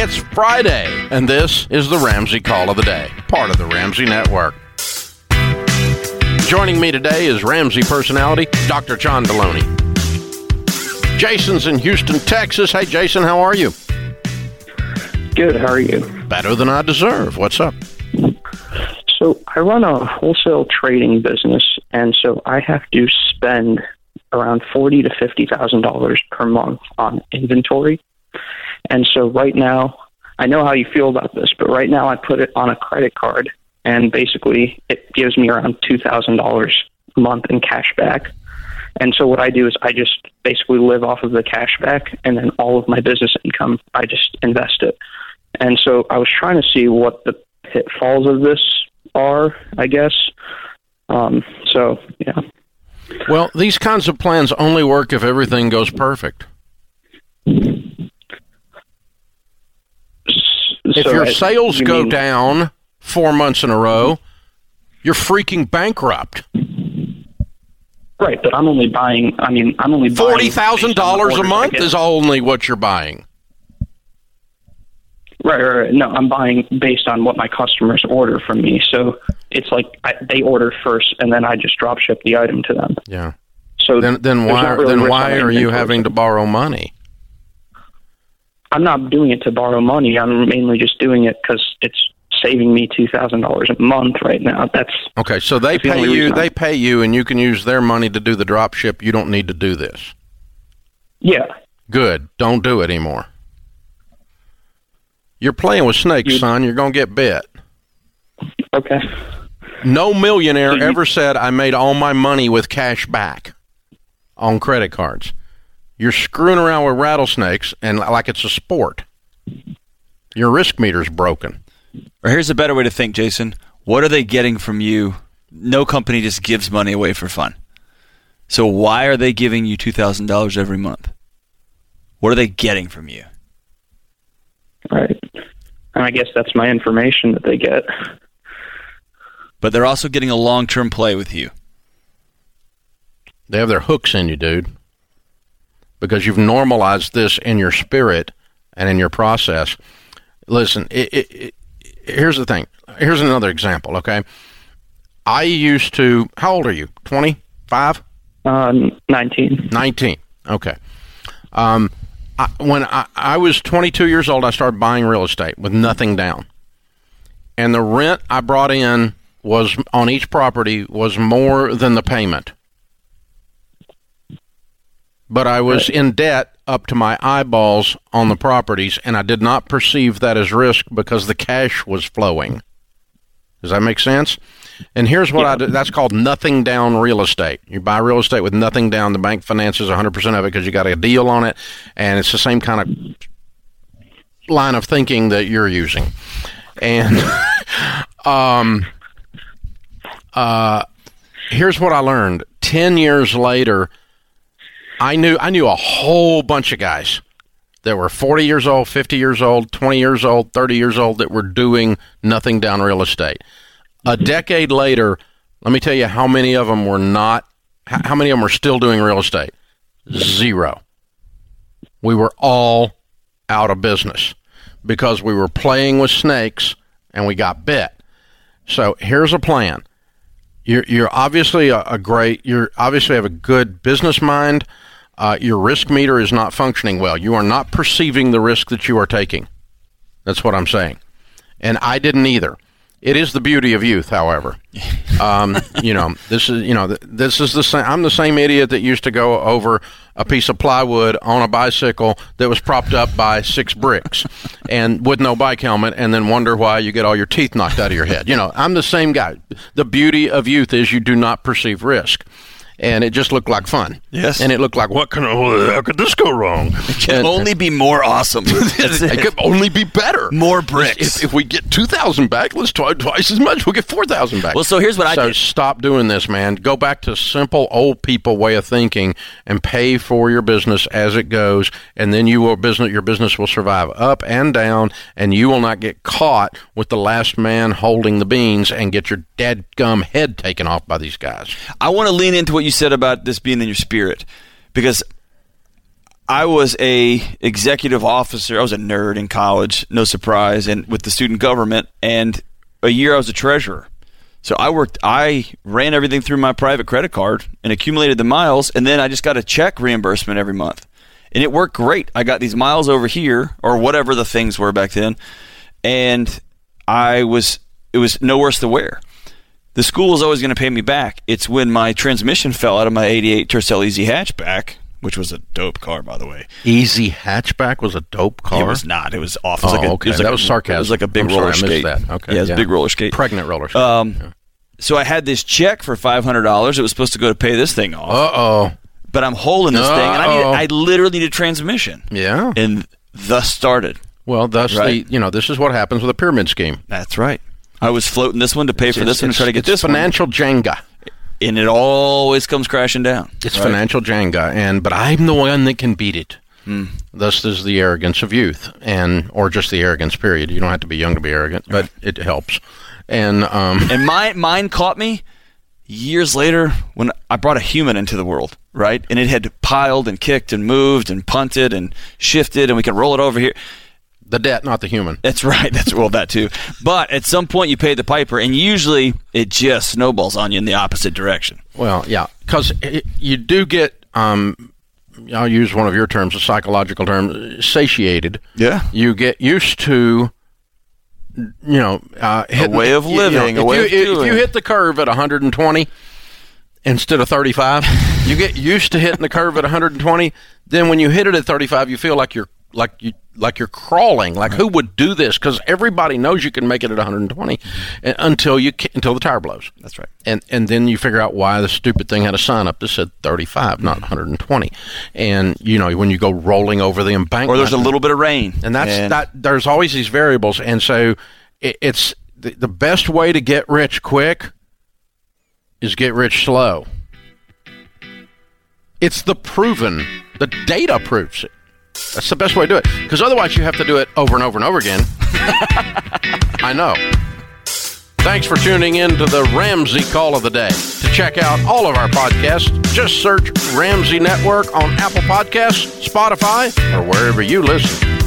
It's Friday, and this is the Ramsey Call of the Day, part of the Ramsey Network. Joining me today is Ramsey personality, Dr. John Deloney. Jason's in Houston, Texas. Hey, Jason, how are you? Good. How are you? Better than I deserve. What's up? So I run a wholesale trading business, and so I have to spend around $40,000 to $50,000 per month on inventory. And so right now, I know how you feel about this, but right now I put it on a credit card, and basically it gives me around $2,000 a month in cash back. And so what I do is I just basically live off of the cash back, and then all of my business income, I just invest it. And so I was trying to see what the pitfalls of this are, I guess. Yeah. Well, these kinds of plans only work if everything goes perfect. If your sales go down 4 months in a row, you're freaking bankrupt. Right, but I'm only $40,000 a month is only what you're buying. Right. No, I'm buying based on what my customers order from me. So it's like they order first, and then I just drop ship the item to them. Yeah. So then why are you having to borrow money? I'm not doing it to borrow money. I'm mainly just doing it because it's saving me $2,000 a month right now. That's okay. So they pay you, and you can use their money to do the drop ship. You don't need to do this. Yeah. Good. Don't do it anymore. You're playing with snakes, son. You're gonna get bit. Okay. No millionaire ever said I made all my money with cash back on credit cards. You're screwing around with rattlesnakes and like it's a sport. Your risk meter's broken. Or here's a better way to think, Jason. What are they getting from you? No company just gives money away for fun. So why are they giving you $2,000 every month? What are they getting from you? Right. And I guess that's my information that they get. But they're also getting a long-term play with you. They have their hooks in you, dude. Because you've normalized this in your spirit and in your process. Listen, here's the thing. Here's another example, okay? I used to... How old are you? 25? 19. 19. Okay. When I was 22 years old, I started buying real estate with nothing down. And the rent I brought in was on each property was more than the payment. But I was in debt up to my eyeballs on the properties, and I did not perceive that as risk because the cash was flowing. Does that make sense? And here's what I do. That's called nothing down real estate. You buy real estate with nothing down. The bank finances 100% of it because you got a deal on it. And it's the same kind of line of thinking that you're using. And here's what I learned. 10 years later, I knew a whole bunch of guys that were 40 years old, 50 years old, 20 years old, 30 years old that were doing nothing down real estate. A decade later, let me tell you how many of them were not, how many of them were still doing real estate? Zero. We were all out of business because we were playing with snakes and we got bit. So here's a plan. You're obviously you have a good business mind. Your risk meter is not functioning well. You are not perceiving the risk that you are taking. That's what I'm saying. And I didn't either. It is the beauty of youth, however. This is the same. I'm the same idiot that used to go over a piece of plywood on a bicycle that was propped up by 6 bricks and with no bike helmet and then wonder why you get all your teeth knocked out of your head. You know, I'm the same guy. The beauty of youth is you do not perceive risk. And it just looked like fun. Yes. And it looked like, how could this go wrong? It can only be more awesome. It could only be better. More bricks. If we get 2,000 back, let's try twice as much. We'll get 4,000 back. Well, so here's what I did. So stop doing this, man. Go back to simple old people way of thinking and pay for your business as it goes. And then your business will survive up and down, and you will not get caught with the last man holding the beans and get your dadgum head taken off by these guys. I want to lean into what you said about this being in your spirit, because I was a executive officer. I was a nerd in college, no surprise, and with the student government. And a year I was a treasurer. So I ran everything through my private credit card and accumulated the miles. And then I just got a check reimbursement every month. And it worked great. I got these miles over here, or whatever the things were back then. And it was no worse to wear. The school was always going to pay me back. It's when my transmission fell out of my 88 Tercel Easy Hatchback, which was a dope car, by the way. Easy Hatchback was a dope car? It was not. It was awful. Okay. That was sarcasm. It was like a big roller skate. I missed that. Okay. Yeah, it was a big roller skate. Pregnant roller skate. Yeah. So I had this check for $500. It was supposed to go to pay this thing off. Uh-oh. But I'm holding this thing, and I literally need a transmission. Yeah. And thus started. Well, thus, right? This is what happens with a pyramid scheme. That's right. I was floating this one to pay for this one to try to get this financial one. Financial Jenga. And it always comes crashing down. It's right? Financial Jenga, but I'm the one that can beat it. Mm. Thus is the arrogance of youth, or just the arrogance, period. You don't have to be young to be arrogant, but it helps. And my mind caught me years later when I brought a human into the world, right? And it had piled and kicked and moved and punted and shifted, and we could roll it over here. The debt, not the human. That's right. That too. But at some point, you pay the piper, and usually it just snowballs on you in the opposite direction. Well, yeah, because you do get, I'll use one of your terms, a psychological term, satiated. Yeah. You get used to, a way of living. If you hit the curve at 120 instead of 35, you get used to hitting the curve at 120. Then when you hit it at 35, you feel like you're crawling. Like, who would do this? Because everybody knows you can make it at 120 until the tire blows. That's right. And then you figure out why the stupid thing had a sign up that said 35, not 120. And when you go rolling over the embankment, or there's a little bit of rain, and there's always these variables. And so it's the best way to get rich quick is get rich slow. It's the data proves it. That's the best way to do it, because otherwise you have to do it over and over and over again. I know. Thanks for tuning in to the Ramsey Call of the Day. To check out all of our podcasts, just search Ramsey Network on Apple Podcasts, Spotify, or wherever you listen.